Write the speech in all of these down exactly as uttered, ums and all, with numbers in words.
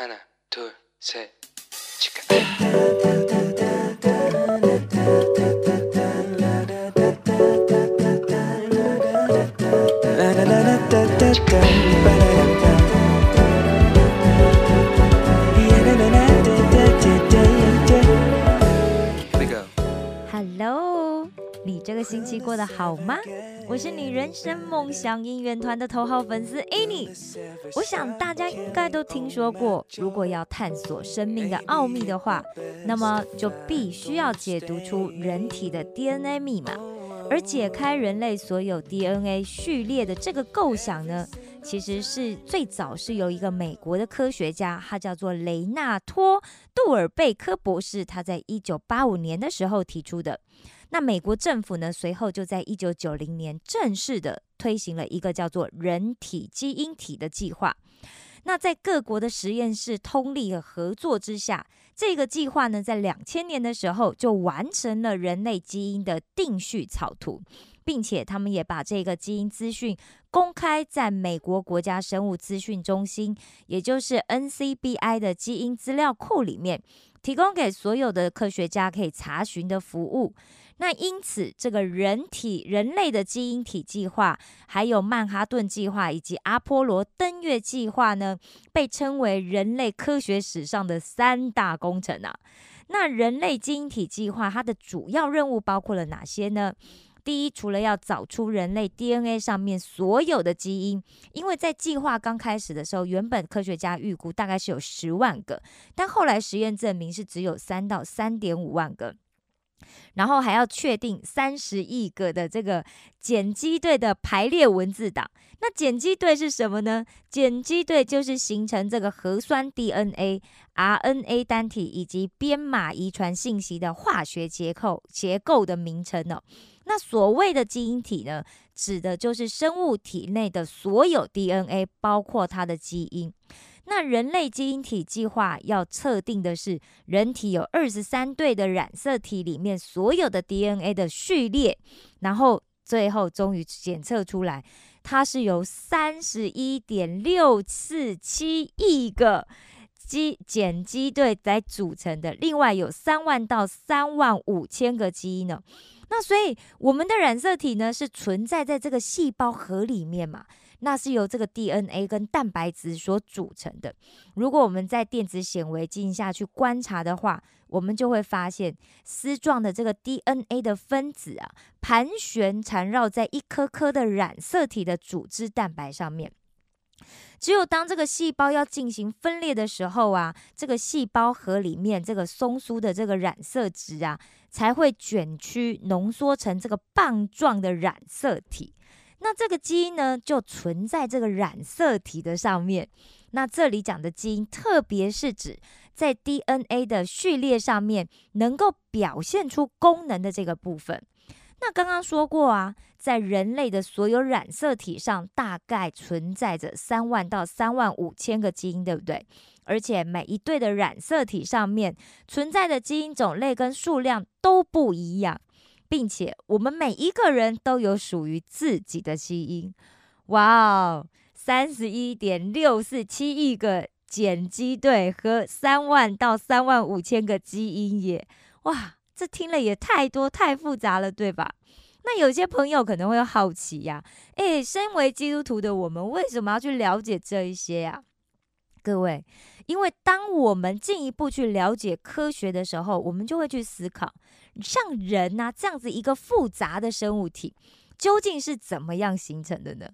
하나, 둘, 셋, 치카. Hello， 你这个星期过得好吗？我是你人生梦想应援团的头号粉丝 Annie。我想大家应该都听说过，如果要探索生命的奥秘的话，那么就必须要解读出人体的 D N A 密码。而解开人类所有 D N A 序列的这个构想呢，其实是最早是由一个美国的科学家，他叫做雷纳托·杜尔贝科博士，他在一九八五年的时候提出的。那美国政府呢，随后就在一九九零年正式的推行了一个叫做人体基因体的计划。那在各国的实验室通力和合作之下，这个计划呢，在两千年的时候就完成了人类基因的定序草图，并且他们也把这个基因资讯公开在美国国家生物资讯中心，也就是 N C B I 的基因资料库里面，提供给所有的科学家可以查询的服务。那因此这个人体人类的基因体计划，还有曼哈顿计划以及阿波罗登月计划呢，被称为人类科学史上的三大工程啊。那人类基因体计划它的主要任务包括了哪些呢？第一，除了要找出人类 D N A 上面所有的基因，因为在计划刚开始的时候，原本科学家预估大概是有十万个，但后来实验证明是只有三到三点五万个，然后还要确定三十亿个的这个碱基对的排列文字档。那碱基对是什么呢？碱基对就是形成这个核酸 D N A、R N A 单体以及编码遗传信息的化学结构结构的名称哦。那所谓的基因体呢，指的就是生物体内的所有 D N A， 包括它的基因。那人类基因体计划要测定的是人体有二十三对的染色体里面所有的 D N A 的序列，然后最后终于检测出来，它是由 三十一点六四七亿个碱基对来组成的，另外有三万到三万五千个基因呢。那所以我们的染色体呢，是存在在这个细胞核里面嘛，那是由这个 D N A 跟蛋白质所组成的。如果我们在电子显微镜下去观察的话，我们就会发现丝状的这个 D N A 的分子啊，盘旋缠绕在一颗颗的染色体的组织蛋白上面。只有当这个细胞要进行分裂的时候啊，这个细胞核里面这个松疏的这个染色质啊，才会卷曲浓缩成这个棒状的染色体。那这个基因呢，就存在这个染色体的上面。那这里讲的基因，特别是指在 D N A 的序列上面能够表现出功能的这个部分。那刚刚说过啊，在人类的所有染色体上大概存在着三万到三万五千个基因，对不对？而且每一对的染色体上面存在的基因种类跟数量都不一样，并且我们每一个人都有属于自己的基因。哇哦， 三十一点六四七亿个碱基对和三万到三万五千个基因耶！哇，这听了也太多太复杂了，对吧？那有些朋友可能会好奇呀、啊，哎，身为基督徒的我们为什么要去了解这一些啊？各位，因为当我们进一步去了解科学的时候，我们就会去思考，像人啊这样子一个复杂的生物体，究竟是怎么样形成的呢？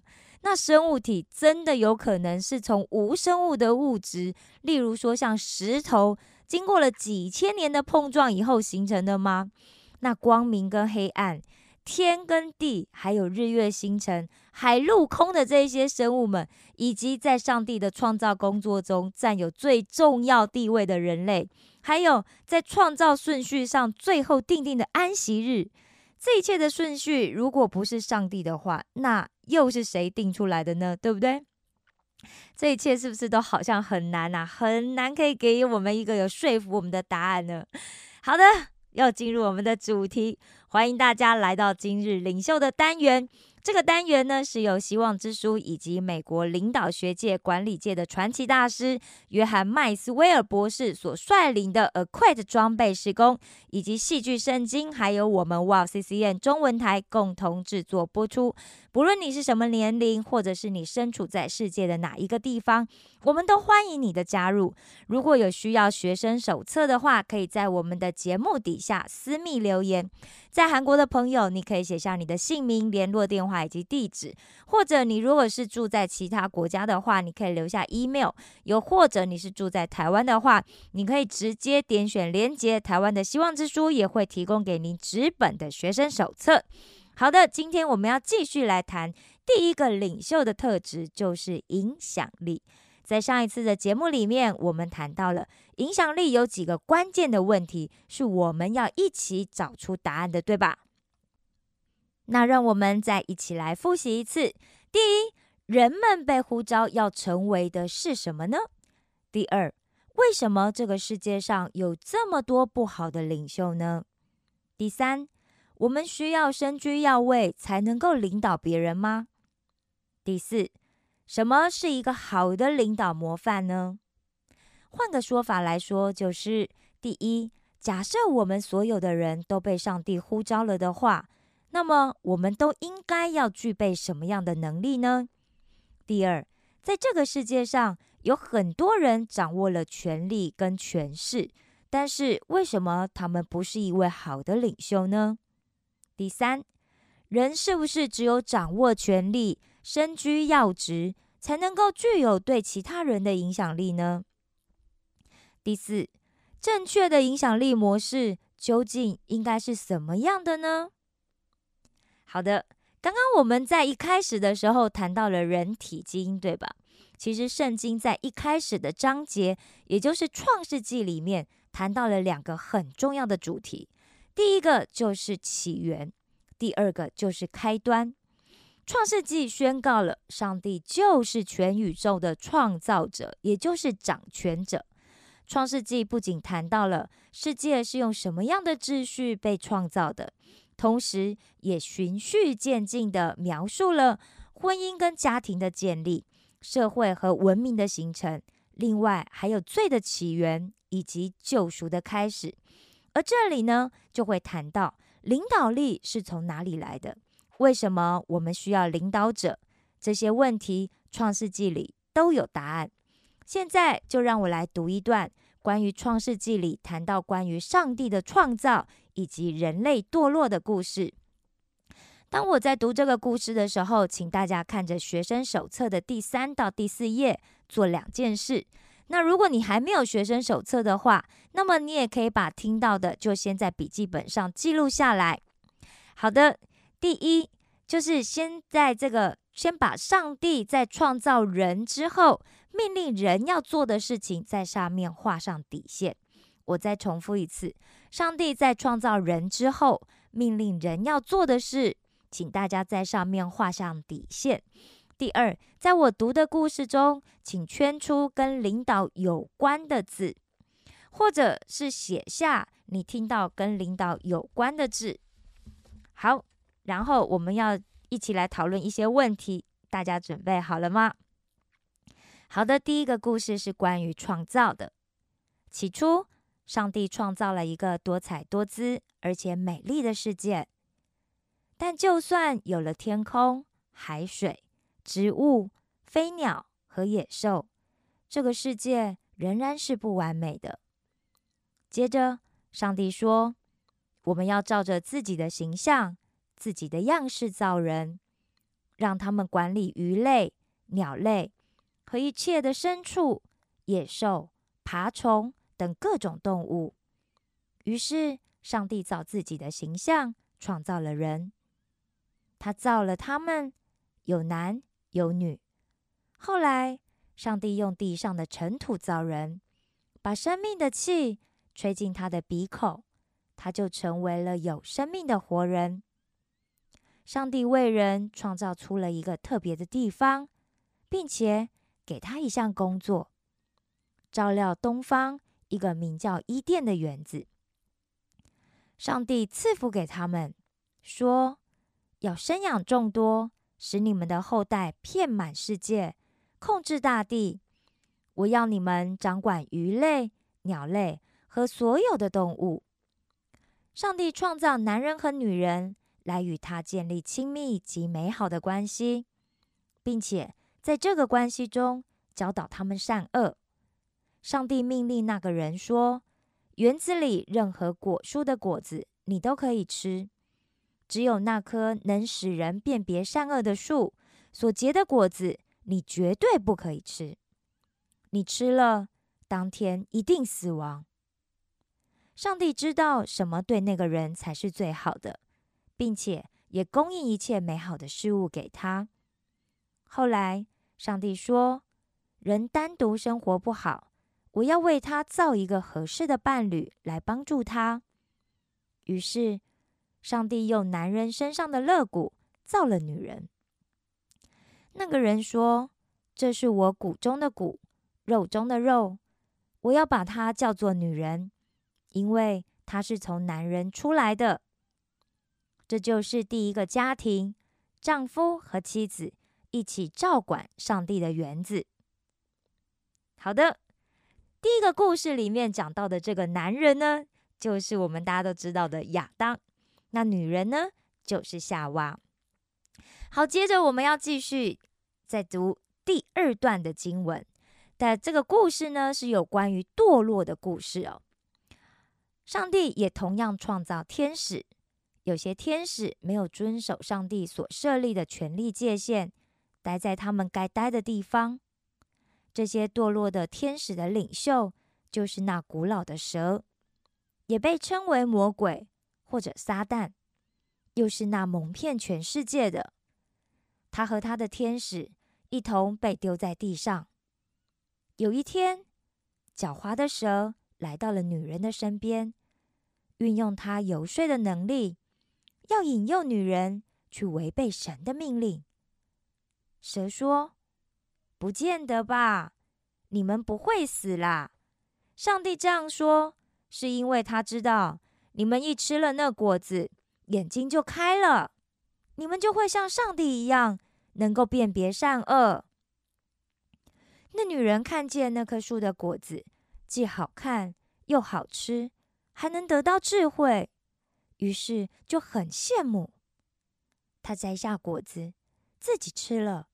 那生物体真的有可能是从无生物的物质，例如说像石头，经过了几千年的碰撞以后形成的吗？那光明跟黑暗，天跟地，还有日月星辰、海陆空的这些生物们，以及在上帝的创造工作中占有最重要地位的人类，还有在创造顺序上最后定定的安息日，这一切的顺序如果不是上帝的话，那又是谁定出来的呢？对不对？这一切是不是都好像很难啊，很难可以给我们一个有说服我们的答案呢？好的，要进入我们的主题，欢迎大家来到今日领袖的单元。这个单元呢是由希望之书以及美国领导学界管理界的传奇大师约翰麦斯威尔博士所率领的 A Quaid 装备施工以及戏剧圣经还有我们 Wow C C N 中文台共同制作播出。不论你是什么年龄或者是你身处在世界的哪一个地方，我们都欢迎你的加入。如果有需要学生手册的话，可以在我们的节目底下私密留言。 在韩国的朋友，你可以写下你的姓名、联络电话以及地址，或者你如果是住在其他国家的话，你可以留下 email， 又或者你是住在台湾的话，你可以直接点选连结，台湾的希望之书也会提供给您纸本的学生手册。 好的，今天我们要继续来谈第一个领袖的特质，就是影响力。 在上一次的节目里面，我们谈到了影响力有几个关键的问题，是我们要一起找出答案的，对吧？那让我们再一起来复习一次。第一，人们被呼召要成为的是什么呢？ 第二， 为什么这个世界上有这么多不好的领袖呢？ 第三， 我们需要身居要位才能够领导别人吗？ 第四， 什么是一个好的领导模范呢？ 换个说法来说，就是第一， 假设我们所有的人都被上帝呼召了的话，那么我们都应该要具备什么样的能力呢？ 第二， 在这个世界上有很多人掌握了权力跟权势，但是为什么他们不是一位好的领袖呢？ 第三， 人是不是只有掌握权力， 身居要职才能够具有对其他人的影响力呢？ 第四， 正确的影响力模式究竟应该是什么样的呢？ 好的，刚刚我们在一开始的时候谈到了人体基因，对吧？ 其实圣经在一开始的章节， 也就是创世纪里面， 谈到了两个很重要的主题， 第一个就是起源， 第二个就是开端。 创世纪宣告了上帝就是全宇宙的创造者，也就是掌权者。 创世纪不仅谈到了世界是用什么样的秩序被创造的，同时也循序渐进的描述了婚姻跟家庭的建立、社会和文明的形成，另外还有罪的起源以及救赎的开始。而这里呢，就会谈到领导力是从哪里来的， 为什么我们需要领导者，这些问题创世纪里都有答案。现在就让我来读一段关于创世纪里谈到关于上帝的创造以及人类堕落的故事。当我在读这个故事的时候，请大家看着学生手册的第三到第四页做两件事。 那如果你还没有学生手册的话，那么你也可以把听到的就先在笔记本上记录下来。 好的， 第一，就是先在这个先把上帝在创造人之后命令人要做的事情在上面画上底线。 我再重复一次，上帝在创造人之后命令人要做的事， 请大家在上面画上底线。 第二，在我读的故事中， 请圈出跟领导有关的字， 或者是写下你听到跟领导有关的字。 好， 然后我们要一起来讨论一些问题，大家准备好了吗？ 好的，第一个故事是关于创造的。起初，上帝创造了一个多彩多姿而且美丽的世界，但就算有了天空、海水、植物、飞鸟和野兽，这个世界仍然是不完美的。接着，上帝说， 我们要照着自己的形象、自己的样式造人，让他们管理鱼类、鸟类和一切的牲畜、野兽、爬虫等各种动物。于是上帝造自己的形象创造了人，他造了他们，有男有女。后来上帝用地上的尘土造人，把生命的气吹进他的鼻孔，他就成为了有生命的活人。 上帝为人创造出了一个特别的地方，并且给他一项工作，照料东方一个名叫伊甸的园子。上帝赐福给他们，说要生养众多，使你们的后代遍满世界，控制大地。我要你们掌管鱼类、鸟类和所有的动物。上帝创造男人和女人，来与他建立亲密及美好的关系，并且在这个关系中教导他们善恶。上帝命令那个人说，园子里任何果树的果子你都可以吃，只有那棵能使人辨别善恶的树所结的果子你绝对不可以吃，你吃了当天一定死亡。上帝知道什么对那个人才是最好的，并且也供应一切美好的事物给他。后来上帝说，人单独生活不好，我要为他造一个合适的伴侣来帮助他。于是上帝用男人身上的肋骨造了女人。那个人说，这是我骨中的骨，肉中的肉，我要把她叫做女人，因为她是从男人出来的。这就是第一个家庭，丈夫和妻子一起照管上帝的园子。好的，第一个故事里面讲到的这个男人呢，就是我们大家都知道的亚当，那女人呢，就是夏娃。好，接着我们要继续再读第二段的经文。但这个故事呢，是有关于堕落的故事哦。上帝也同样创造天使，有些天使没有遵守上帝所设立的权力界限，待在他们该待的地方。这些堕落的天使的领袖就是那古老的蛇，也被称为魔鬼或者撒旦，又是那蒙骗全世界的。他和他的天使一同被丢在地上。有一天，狡猾的蛇来到了女人的身边，运用她游说的能力，要引诱女人去违背神的命令。蛇说，不见得吧，你们不会死啦。上帝这样说，是因为他知道，你们一吃了那果子，眼睛就开了，你们就会像上帝一样，能够辨别善恶。那女人看见那棵树的果子既好看又好吃，还能得到智慧，于是就很羡慕。她摘下果子自己吃了，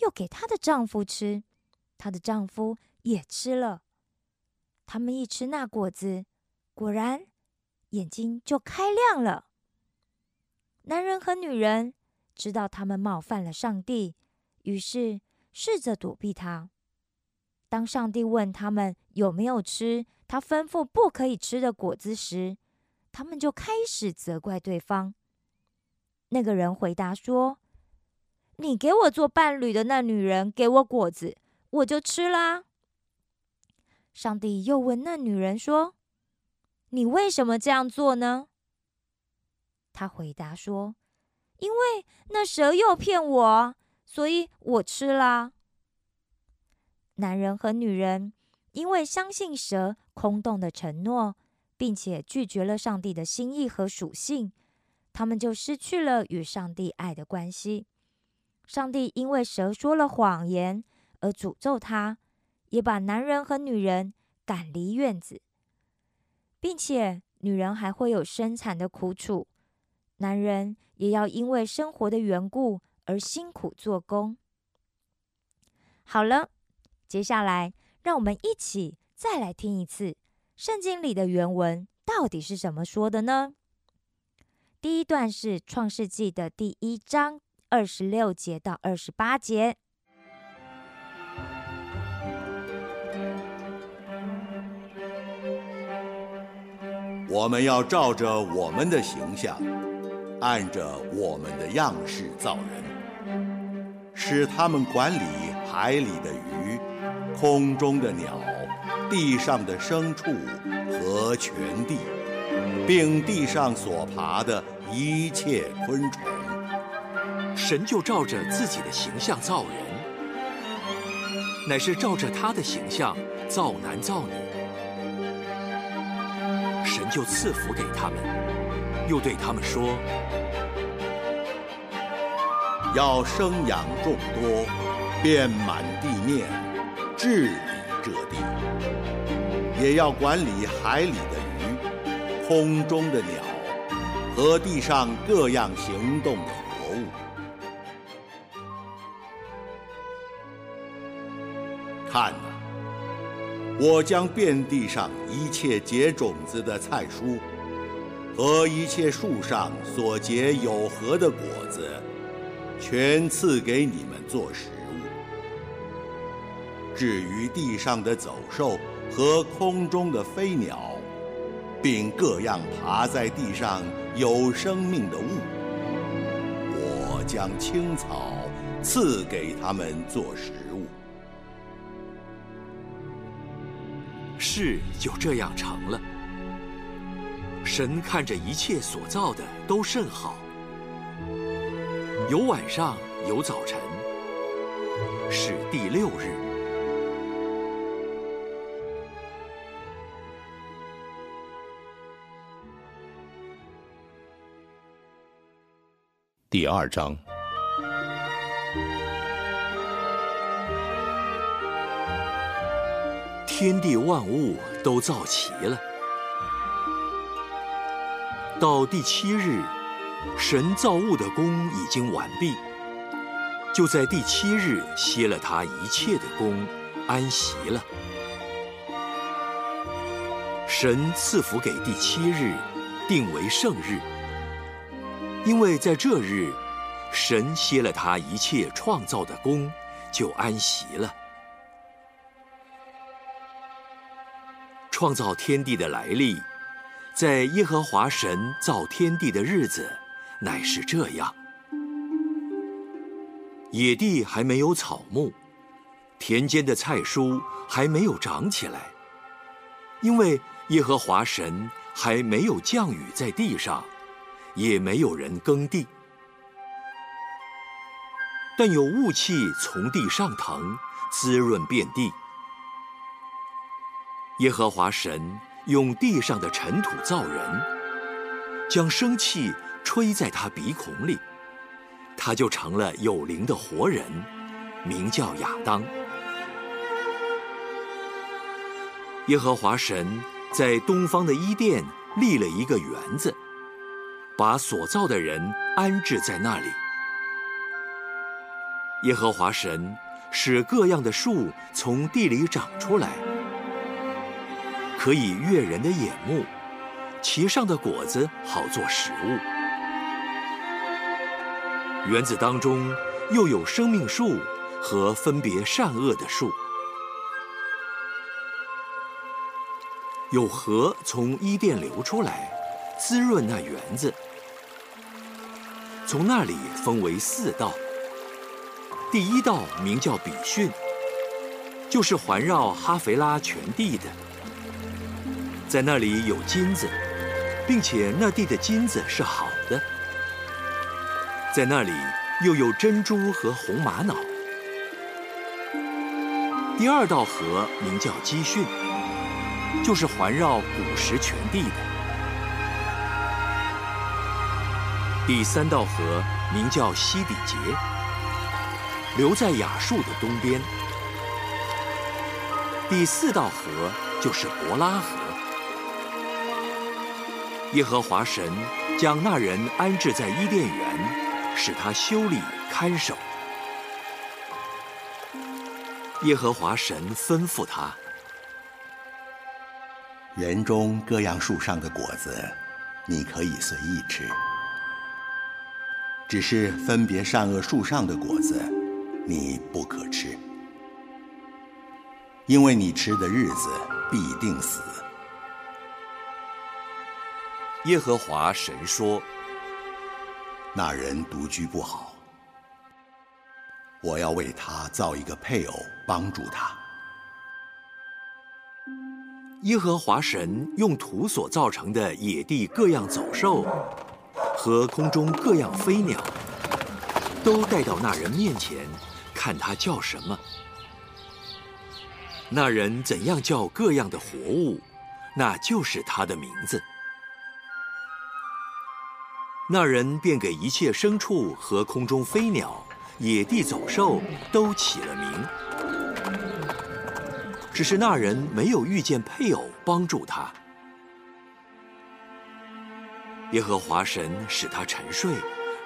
又给她的丈夫吃，她的丈夫也吃了。他们一吃那果子，果然眼睛就开亮了。男人和女人知道他们冒犯了上帝，于是试着躲避他。当上帝问他们有没有吃他吩咐不可以吃的果子时，他们就开始责怪对方。那个人回答说，你给我做伴侣的那女人给我果子，我就吃啦。上帝又问那女人说，你为什么这样做呢？她回答说，因为那蛇诱骗我，所以我吃啦。男人和女人因为相信蛇空洞的承诺，并且拒绝了上帝的心意和属性，他们就失去了与上帝爱的关系。上帝因为蛇说了谎言而诅咒他，也把男人和女人赶离院子，并且女人还会有生产的苦楚，男人也要因为生活的缘故而辛苦做工。好了，接下来让我们一起再来听一次圣经里的原文到底是怎么说的呢？第一段是创世纪的第一章二十六节到二十八节。我们要照着我们的形象，按着我们的样式造人，使他们管理海里的鱼、空中的鸟、地上的牲畜和全地，并地上所爬的一切昆虫。神就照着自己的形象造人，乃是照着他的形象造男造女。神就赐福给他们，又对他们说，要生养众多，遍满地面，治理这地；也要管理海里的鱼，空中的鸟，和地上各样行动的活物。看哪，我将遍地上一切结种子的菜蔬，和一切树上所结有核的果子，全赐给你们做食物。至于地上的走兽和空中的飞鸟，并各样爬在地上有生命的物，我将青草赐给他们做食物。事就这样成了。神看着一切所造的都甚好，有晚上，有早晨，是第六日。第二章，天地万物都造齐了。到第七日，神造物的功已经完毕，就在第七日歇了他一切的功，安息了。神赐福给第七日，定为圣日，因为在这日，神歇了他一切创造的功，就安息了。创造天地的来历，在耶和华神造天地的日子乃是这样：野地还没有草木，田间的菜蔬还没有长起来，因为耶和华神还没有降雨在地上，也没有人耕地。但有雾气从地上腾，滋润遍地。耶和华神用地上的尘土造人，将生气吹在他鼻孔里，他就成了有灵的活人，名叫亚当。耶和华神在东方的伊甸立了一个园子，把所造的人安置在那里。耶和华神使各样的树从地里长出来，可以悦人的眼目，其上的果子好做食物。园子当中又有生命树和分别善恶的树。有河从伊甸流出来，滋润那园子，从那里分为四道。第一道名叫比逊，就是环绕哈斐拉全地的，在那里有金子，并且那地的金子是好的。在那里又有珍珠和红玛瑙。第二道河名叫基训，就是环绕古实全地的。第三道河名叫西底结，流在雅述的东边。第四道河就是伯拉河。耶和华神将那人安置在伊甸园，使他修理看守。耶和华神吩咐他：园中各样树上的果子，你可以随意吃；只是分别善恶树上的果子，你不可吃，因为你吃的日子必定死。耶和华神说：“那人独居不好，我要为他造一个配偶帮助他。”耶和华神用土所造成的野地各样走兽和空中各样飞鸟，都带到那人面前，看他叫什么。那人怎样叫各样的活物，那就是他的名字。那人便给一切牲畜和空中飞鸟、野地走兽都起了名。只是那人没有遇见配偶帮助他。耶和华神使他沉睡，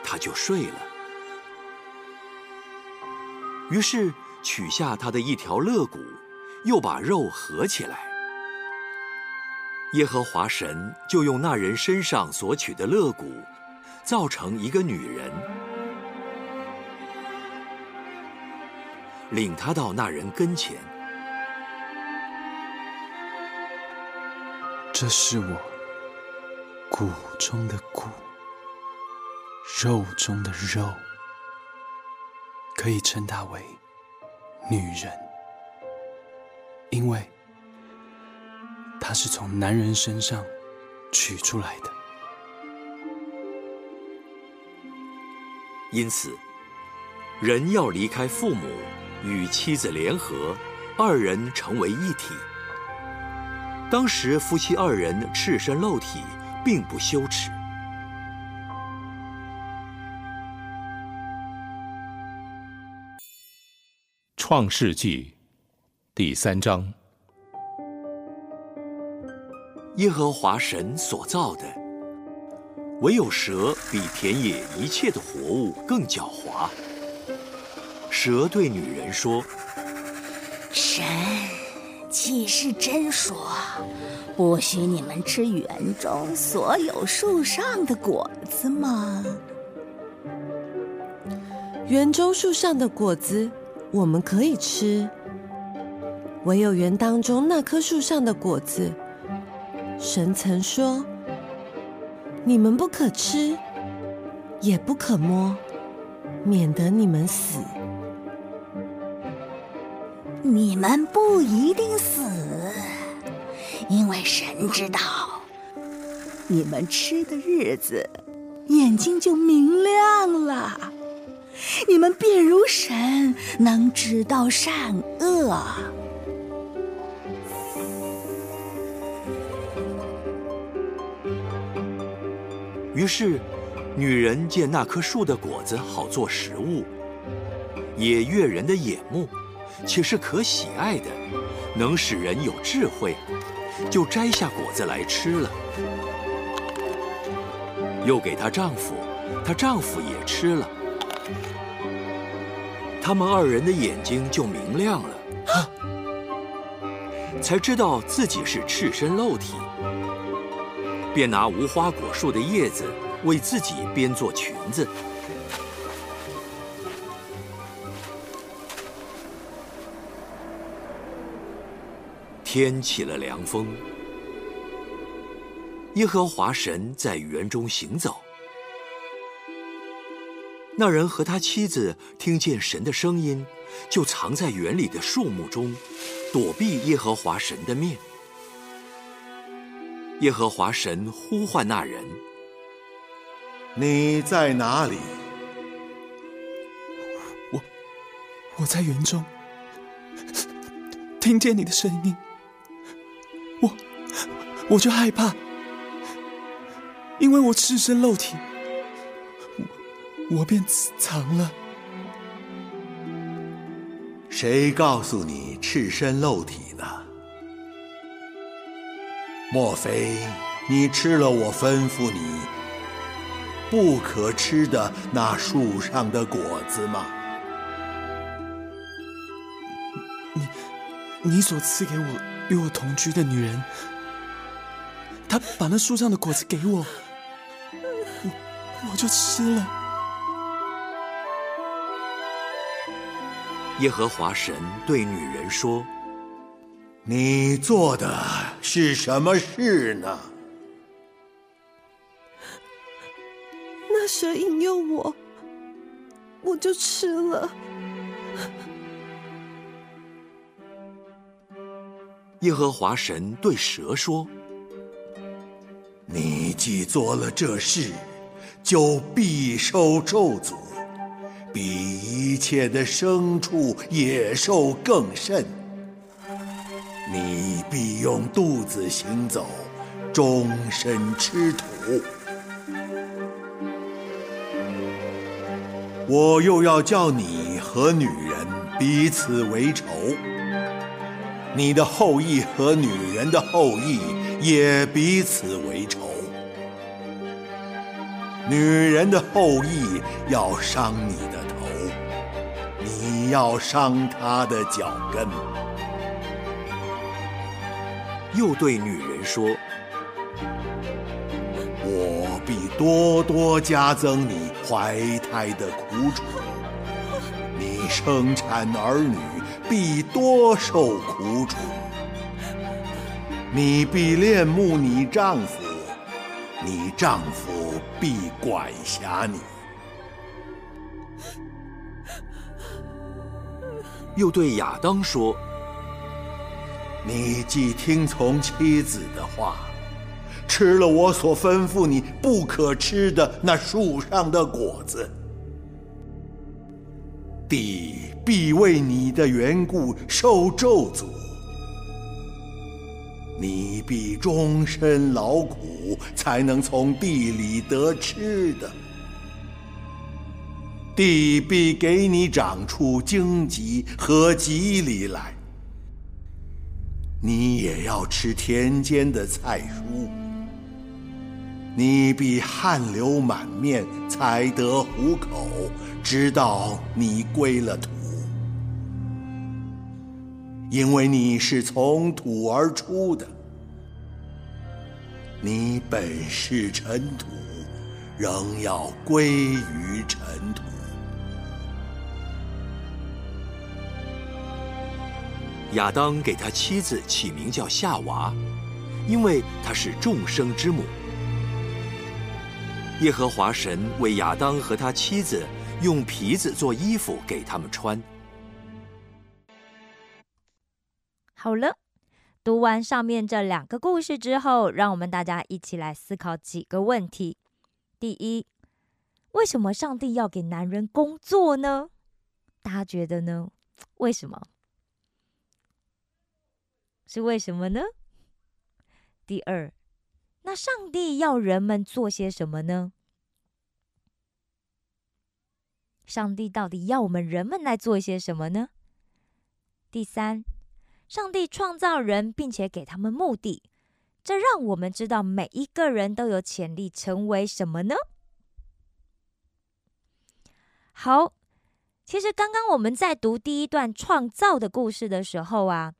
他就睡了。于是取下他的一条肋骨，又把肉合起来。耶和华神就用那人身上所取的肋骨，造成一个女人，领他到那人跟前。这是我骨中的骨，肉中的肉，可以称她为女人，因为她是从男人身上取出来的。因此，人要离开父母，与妻子联合，二人成为一体。当时夫妻二人赤身露体，并不羞耻。创世纪第三章，耶和华神所造的，唯有蛇比田野一切的活物更狡猾。蛇对女人说：“神既是真说，不许你们吃园中所有树上的果子吗？园中树上的果子我们可以吃，唯有园当中那棵树上的果子，神曾说，你们不可吃，也不可摸，免得你们死。”你们不一定死，因为神知道，你们吃的日子，眼睛就明亮了，你们便如神，能知道善恶。于是，女人见那棵树的果子好做食物，也悦人的眼目，且是可喜爱的，能使人有智慧，就摘下果子来吃了。又给她丈夫，她丈夫也吃了。他们二人的眼睛就明亮了，啊，才知道自己是赤身露体，便拿无花果树的叶子为自己编做裙子。天起了凉风，耶和华神在园中行走。那人和他妻子听见神的声音，就藏在园里的树木中，躲避耶和华神的面。耶和华神呼唤那人：“你在哪里？”“我，我在园中，听见你的声音，我我就害怕，因为我赤身露体，我我便藏了。”“谁告诉你赤身露体呢？莫非你吃了我吩咐你不可吃的那树上的果子吗？”“你。”你所赐给我与我同居的女人，她把那树上的果子给我，我我就吃了。”耶和华神对女人说：“你做的是什么事呢？”“那蛇引诱我，我就吃了。”耶和华神对蛇说：“你既做了这事，就必受咒诅，比一切的牲畜野兽更甚。你必用肚子行走，终身吃土。”我又要叫你和女人彼此为仇，你的后裔和女人的后裔也彼此为仇。女人的后裔要伤你的头，你要伤她的脚跟。又对女人说：“我必多多加增你怀胎的苦楚，你生产儿女必多受苦楚，你必恋慕你丈夫。”你丈夫必管辖你。又对亚当说：“你既听从妻子的话，吃了我所吩咐你不可吃的那树上的果子，地必为你的缘故受咒诅。”你必终身劳苦，才能从地里得吃的。地必给你长出荆棘和棘藜来。你也要吃田间的菜蔬。你必汗流满面，才得糊口，直到你归了土。因为你是从土而出的，你本是尘土，仍要归于尘土。亚当给他妻子起名叫夏娃，因为她是众生之母。耶和华神为亚当和他妻子用皮子做衣服给他们穿。好了，读完上面这两个故事之后，让我们大家一起来思考几个问题。第一，为什么上帝要给男人工作呢？大家觉得呢？为什么？是为什么呢？第二，那上帝要人们做些什么呢？上帝到底要我们人们来做些什么呢？第三，上帝创造人并且给他们目的，这让我们知道每一个人都有潜力成为什么呢？好，其实刚刚我们在读第一段创造的故事的时候啊，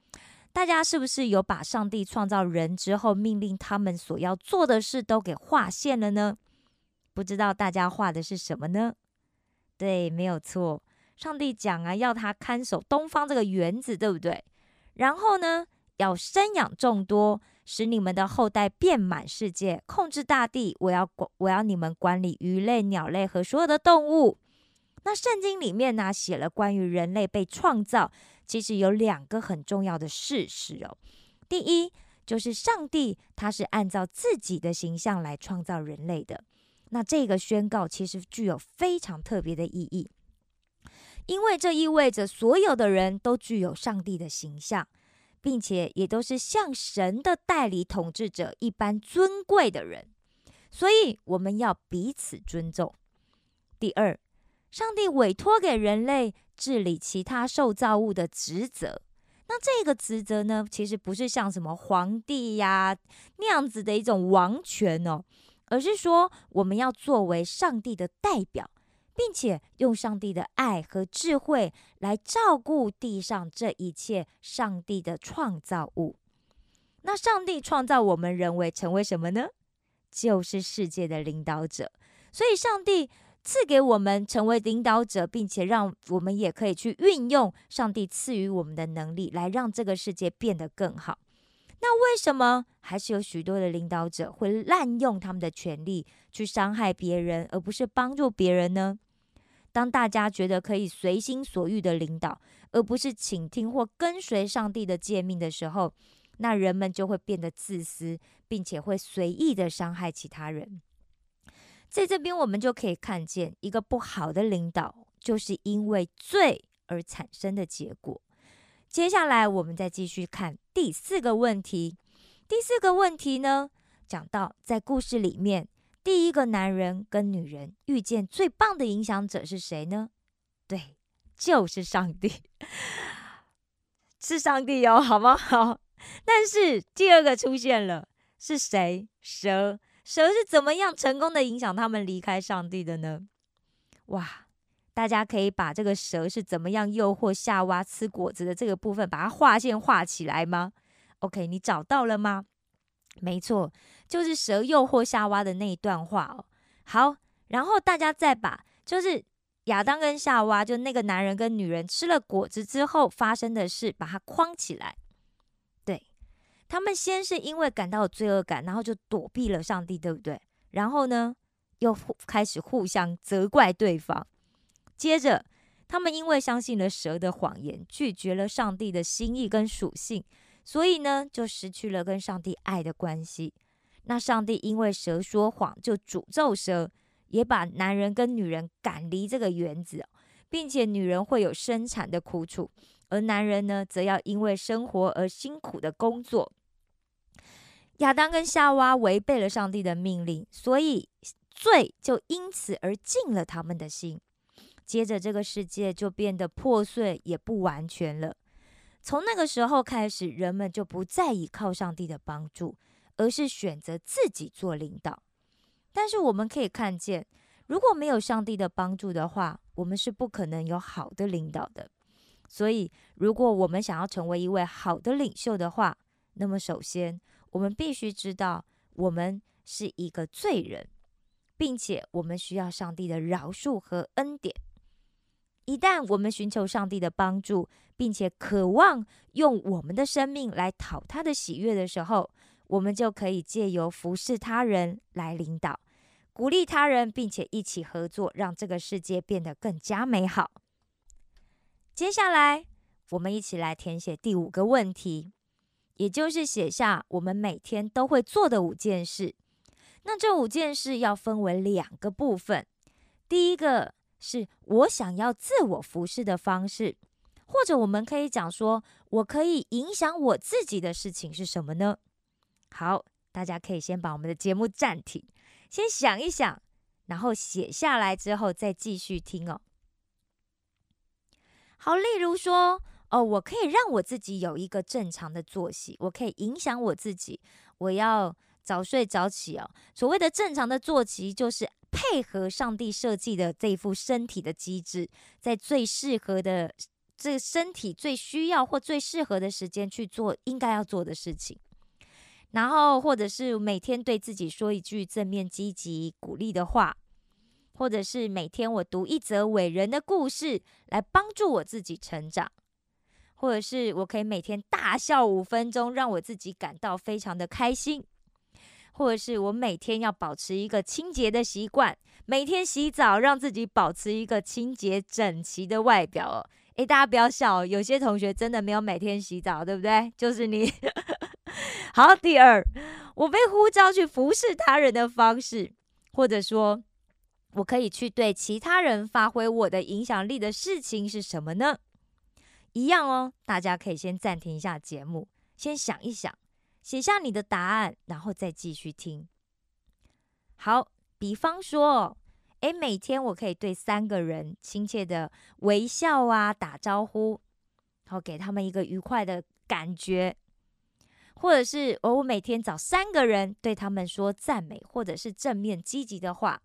大家是不是有把上帝创造人之后命令他们所要做的事都给划线了呢？不知道大家画的是什么呢？对，没有错，上帝讲啊，要他看守东方这个园子，对不对？然后呢，要生养众多，使你们的后代遍满世界，控制大地。我要我要你们管理鱼类、鸟类和所有的动物。那圣经里面呢、啊，写了关于人类被创造，其实有两个很重要的事实哦。第一，就是上帝他是按照自己的形象来创造人类的。那这个宣告其实具有非常特别的意义。因为这意味着所有的人都具有上帝的形象，并且也都是像神的代理统治者一般尊贵的人，所以我们要彼此尊重。第二，上帝委托给人类治理其他受造物的职责。那这个职责呢，其实不是像什么皇帝呀、啊、那样子的一种王权哦，而是说我们要作为上帝的代表，并且用上帝的爱和智慧来照顾地上这一切上帝的创造物。那上帝创造我们人为成为什么呢？就是世界的领导者。所以上帝赐给我们成为领导者，并且让我们也可以去运用上帝赐予我们的能力，来让这个世界变得更好。那为什么还是有许多的领导者会滥用他们的权力去伤害别人，而不是帮助别人呢？当大家觉得可以随心所欲的领导，而不是倾听或跟随上帝的诫命的时候，那人们就会变得自私，并且会随意的伤害其他人。在这边我们就可以看见，一个不好的领导就是因为罪而产生的结果。接下来我们再继续看第四个问题。第四个问题呢，讲到在故事里面第一个男人跟女人遇见最棒的影响者是谁呢？对，就是上帝，是上帝哦，好吗？好。但是第二个出现了，是谁？蛇。蛇是怎么样成功的影响他们离开上帝的呢？哇，大家可以把这个蛇是怎么样诱惑夏娃吃果子的这个部分，把它画线画起来吗？ OK， 你找到了吗？没错，就是蛇诱惑夏娃的那一段话哦。好，然后大家再把就是亚当跟夏娃，就那个男人跟女人吃了果子之后发生的事，把它框起来。对，他们先是因为感到有罪恶感，然后就躲避了上帝，对不对？然后呢，又开始互相责怪对方。接着，他们因为相信了蛇的谎言，拒绝了上帝的心意跟属性。所以呢，就失去了跟上帝爱的关系。那上帝因为蛇说谎，就诅咒蛇，也把男人跟女人赶离这个园子，并且女人会有生产的苦楚，而男人呢，则要因为生活而辛苦的工作。亚当跟夏娃违背了上帝的命令，所以罪就因此而进了他们的心。接着，这个世界就变得破碎，也不完全了。从那个时候开始，人们就不再依靠上帝的帮助，而是选择自己做领导。但是我们可以看见，如果没有上帝的帮助的话，我们是不可能有好的领导的。所以，如果我们想要成为一位好的领袖的话，那么首先，我们必须知道我们是一个罪人，并且我们需要上帝的饶恕和恩典。一旦我们寻求上帝的帮助，并且渴望用我们的生命来讨他的喜悦的时候，我们就可以借由服侍他人来领导、鼓励他人，并且一起合作，让这个世界变得更加美好。接下来，我们一起来填写第五个问题，也就是写下我们每天都会做的五件事。那这五件事要分为两个部分，第一个是我想要自我服侍的方式，或者我们可以讲说我可以影响我自己的事情是什么呢？好，大家可以先把我们的节目暂停，先想一想，然后写下来之后再继续听哦。好，例如说哦，我可以让我自己有一个正常的作息，我可以影响我自己，我要早睡早起哦。所谓的正常的作息，就是配合上帝设计的这一副身体的机制，在最适合的这身体最需要或最适合的时间去做应该要做的事情，然后或者是每天对自己说一句正面积极鼓励的话，或者是每天我读一则伟人的故事来帮助我自己成长，或者是我可以每天大笑五分钟，让我自己感到非常的开心，或者是我每天要保持一个清洁的习惯，每天洗澡，让自己保持一个清洁整齐的外表哦。诶，大家不要笑哦，有些同学真的没有每天洗澡，对不对？就是你。好，第二，我被呼召去服侍他人的方式，或者说，我可以去对其他人发挥我的影响力的事情是什么呢？一样哦，大家可以先暂停一下节目，先想一想。写下你的答案，然后再继续听。好，比方说，诶，每天我可以对三个人亲切的微笑啊，打招呼，然后给他们一个愉快的感觉。或者是，哦，我每天找三个人，对他们说赞美或者是正面积极的话。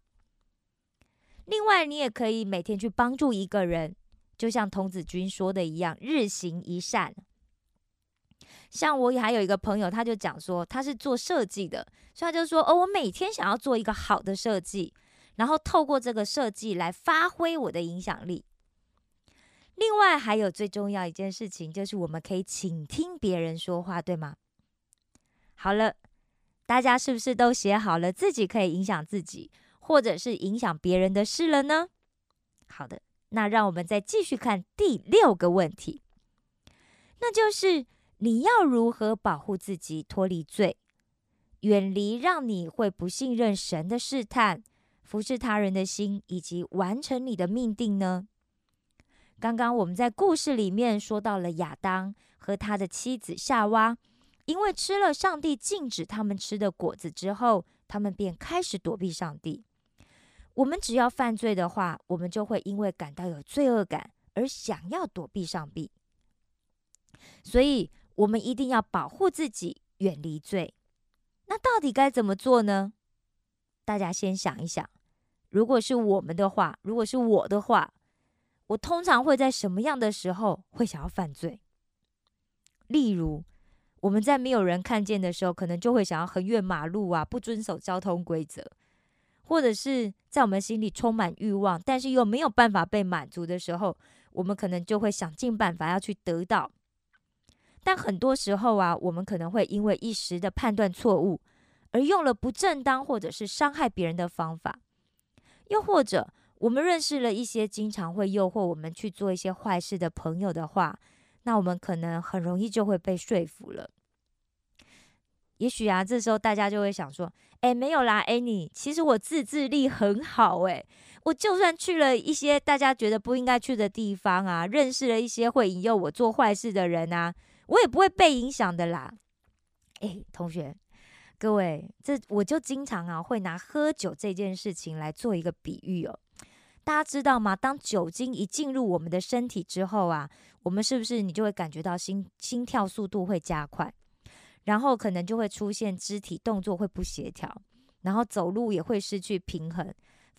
另外，你也可以每天去帮助一个人，就像童子军说的一样，日行一善。像我还有一个朋友，他就讲说他是做设计的，所以他就说哦，我每天想要做一个好的设计，然后透过这个设计来发挥我的影响力。另外还有最重要一件事情，就是我们可以倾听别人说话，对吗？好了，大家是不是都写好了自己可以影响自己或者是影响别人的事了呢？好的，那让我们再继续看第六个问题，那就是你要如何保护自己脱离罪，远离让你会不信任神的试探，服侍他人的心，以及完成你的命定呢？刚刚我们在故事里面说到了亚当和他的妻子夏娃，因为吃了上帝禁止他们吃的果子之后，他们便开始躲避上帝。我们只要犯罪的话，我们就会因为感到有罪恶感而想要躲避上帝。所以我们一定要保护自己，远离罪。那到底该怎么做呢？大家先想一想，如果是我们的话，如果是我的话，我通常会在什么样的时候会想要犯罪？例如，我们在没有人看见的时候，可能就会想要横越马路啊，不遵守交通规则，或者是在我们心里充满欲望，但是又没有办法被满足的时候，我们可能就会想尽办法要去得到。但很多时候啊，我们可能会因为一时的判断错误，而用了不正当或者是伤害别人的方法，又或者我们认识了一些经常会诱惑我们去做一些坏事的朋友的话，那我们可能很容易就会被说服了。也许啊，这时候大家就会想说，哎，没有啦 Annie， 其实我自制力很好，哎，我就算去了一些大家觉得不应该去的地方啊，认识了一些会引诱我做坏事的人啊，我也不会被影响的啦。哎，同学各位，这我就经常啊会拿喝酒这件事情来做一个比喻哦。大家知道吗？当酒精一进入我们的身体之后啊，我们是不是你就会感觉到 心, 心跳速度会加快，然后可能就会出现肢体动作会不协调，然后走路也会失去平衡，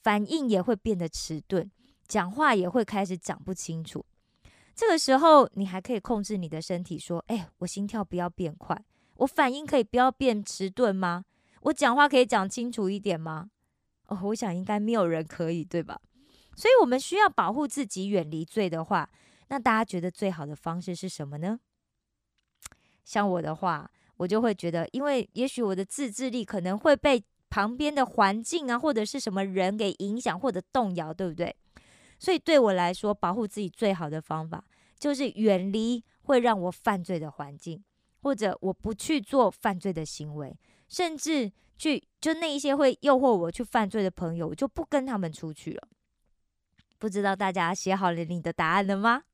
反应也会变得迟钝，讲话也会开始讲不清楚。这个时候你还可以控制你的身体说，哎，我心跳不要变快，我反应可以不要变迟钝吗？我讲话可以讲清楚一点吗？哦，我想应该没有人可以，对吧？所以我们需要保护自己，远离罪的话，那大家觉得最好的方式是什么呢？像我的话，我就会觉得，因为也许我的自制力可能会被旁边的环境啊，或者是什么人给影响或者动摇，对不对？所以对我来说，保护自己最好的方法就是远离会让我犯罪的环境，或者我不去做犯罪的行为，甚至去就那一些会诱惑我去犯罪的朋友，我就不跟他们出去了。不知道大家写好了你的答案了吗？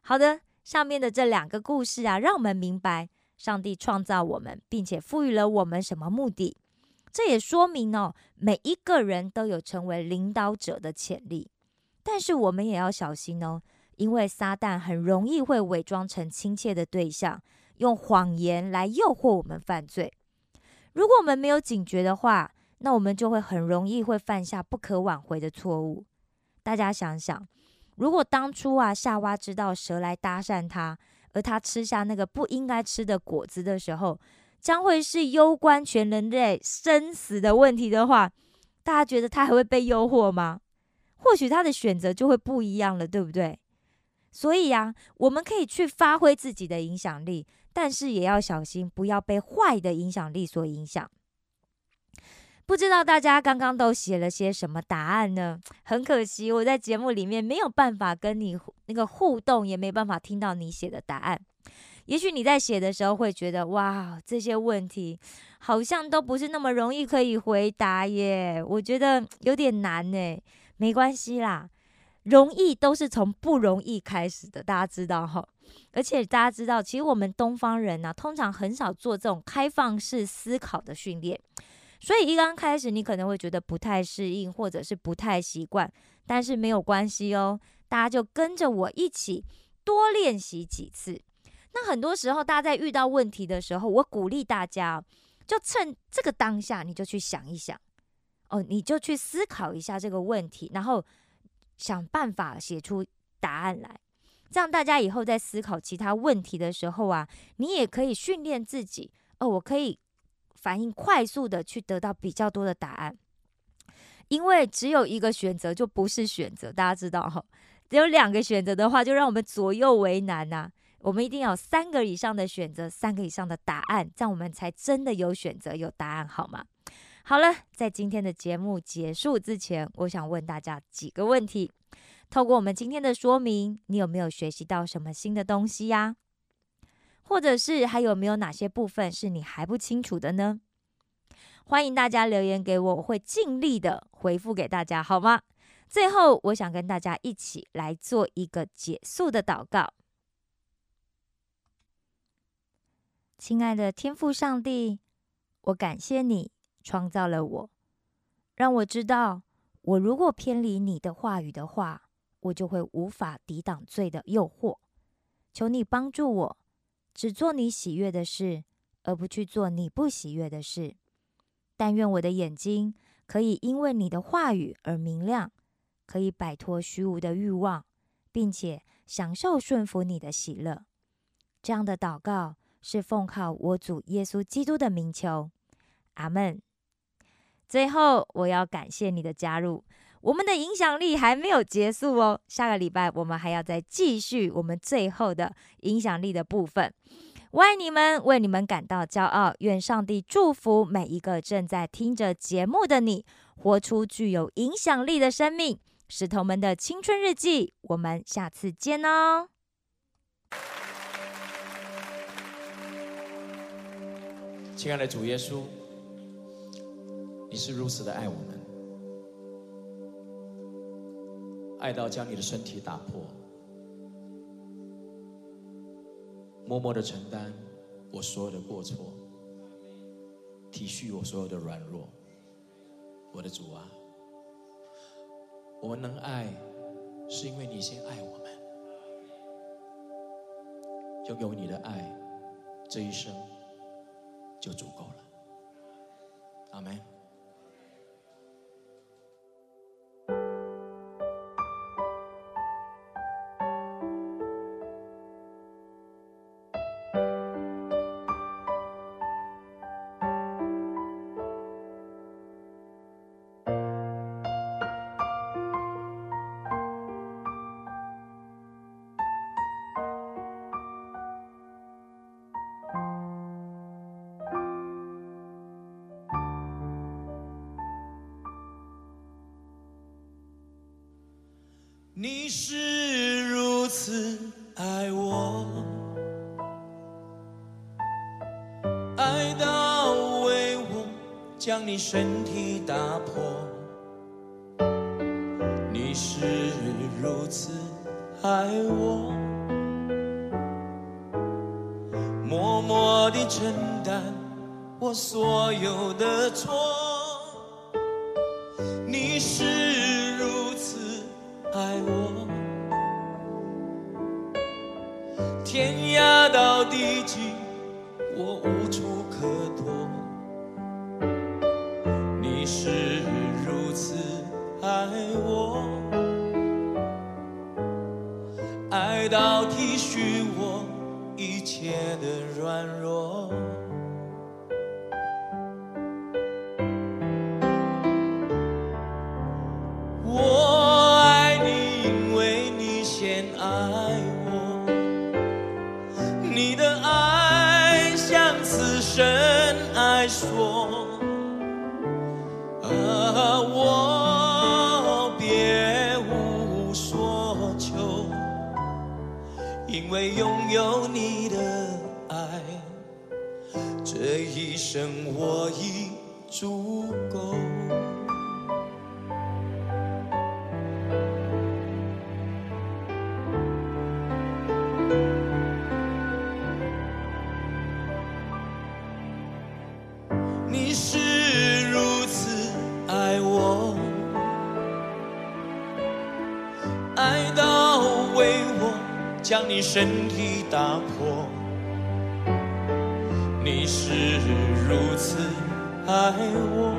好的，上面的这两个故事啊，让我们明白上帝创造我们，并且赋予了我们什么目的。这也说明哦，每一个人都有成为领导者的潜力，但是我们也要小心哦，因为撒旦很容易会伪装成亲切的对象，用谎言来诱惑我们犯罪。如果我们没有警觉的话，那我们就会很容易会犯下不可挽回的错误。大家想想，如果当初啊夏娃知道蛇来搭讪他，而他吃下那个不应该吃的果子的时候，将会是攸关全人类生死的问题的话，大家觉得他还会被诱惑吗？或许他的选择就会不一样了，对不对？所以啊，我们可以去发挥自己的影响力，但是也要小心，不要被坏的影响力所影响。不知道大家刚刚都写了些什么答案呢？很可惜，我在节目里面没有办法跟你那个互动，也没办法听到你写的答案。也许你在写的时候会觉得，哇，这些问题好像都不是那么容易可以回答耶，我觉得有点难耶。没关系啦，容易都是从不容易开始的，大家知道齁。而且大家知道，其实我们东方人啊，通常很少做这种开放式思考的训练。所以一刚开始你可能会觉得不太适应，或者是不太习惯，但是没有关系哦，大家就跟着我一起多练习几次。那很多时候大家在遇到问题的时候，我鼓励大家就趁这个当下，你就去想一想哦，你就去思考一下这个问题，然后想办法写出答案来。这样大家以后在思考其他问题的时候啊，你也可以训练自己哦，我可以反应快速的去得到比较多的答案。因为只有一个选择就不是选择，大家知道齁，只有两个选择的话，就让我们左右为难啊。我们一定要有三个以上的选择，三个以上的答案，这样我们才真的有选择有答案，好吗？好了，在今天的节目结束之前，我想问大家几个问题。透过我们今天的说明，你有没有学习到什么新的东西呀？或者是还有没有哪些部分是你还不清楚的呢？欢迎大家留言给我，我会尽力的回复给大家，好吗？最后，我想跟大家一起来做一个结束的祷告。亲爱的天父上帝，我感谢你创造了我，让我知道我如果偏离你的话语的话，我就会无法抵挡罪的诱惑。求你帮助我，只做你喜悦的事，而不去做你不喜悦的事。但愿我的眼睛可以因为你的话语而明亮，可以摆脱虚无的欲望，并且享受顺服你的喜乐。这样的祷告是奉靠我主耶稣基督的名求，阿们。最后我要感谢你的加入，我们的影响力还没有结束哦，下个礼拜我们还要再继续我们最后的影响力的部分。我爱你们，为你们感到骄傲，愿上帝祝福每一个正在听着节目的你，活出具有影响力的生命。石头们的青春日记，我们下次见哦。亲爱的主耶稣，你是如此的爱我们，爱到将你的身体打破，默默的承担我所有的过错，体恤我所有的软弱。我的主啊，我们能爱是因为你先爱我们，拥有你的爱，这一生就足够了。阿们。你是如此爱我，爱到为我将你身体打破。你是如此爱我，默默地承担我所有的错。你是爱我，天涯到地极，我无处可躲。你是如此爱我，爱到体恤我一切的软弱。因为拥有你的爱，这一生我已足够。你是如此爱我，爱到为我将你身体打破。你是如此爱我，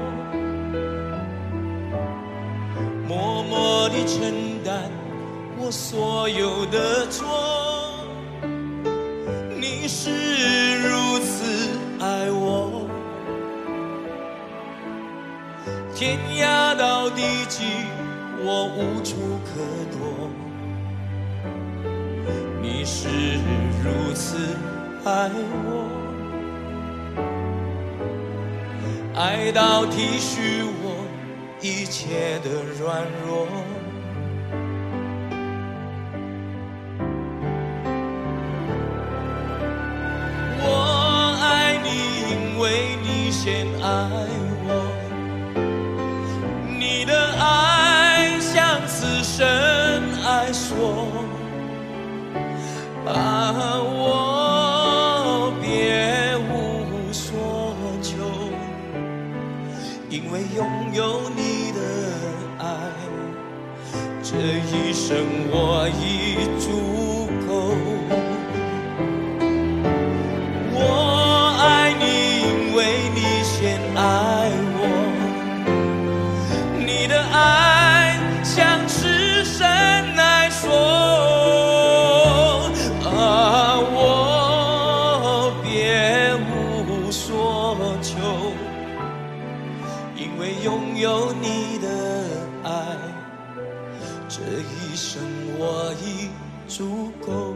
默默地承担我所有的错。你是如此爱我，天涯到地极，我无处可躲。你是如此爱我，爱到体恤我一切的软弱。我爱你，因为你先爱我，你的爱像此生爱说。啊，我别因为拥有你的爱，这一生我已足够。我爱你，因为你先爱我，你的爱像是神来说。 有你的爱，这一生我已足够。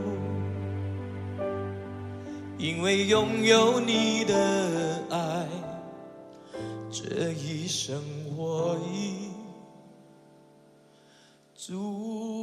因为拥有你的爱，这一生我已足够。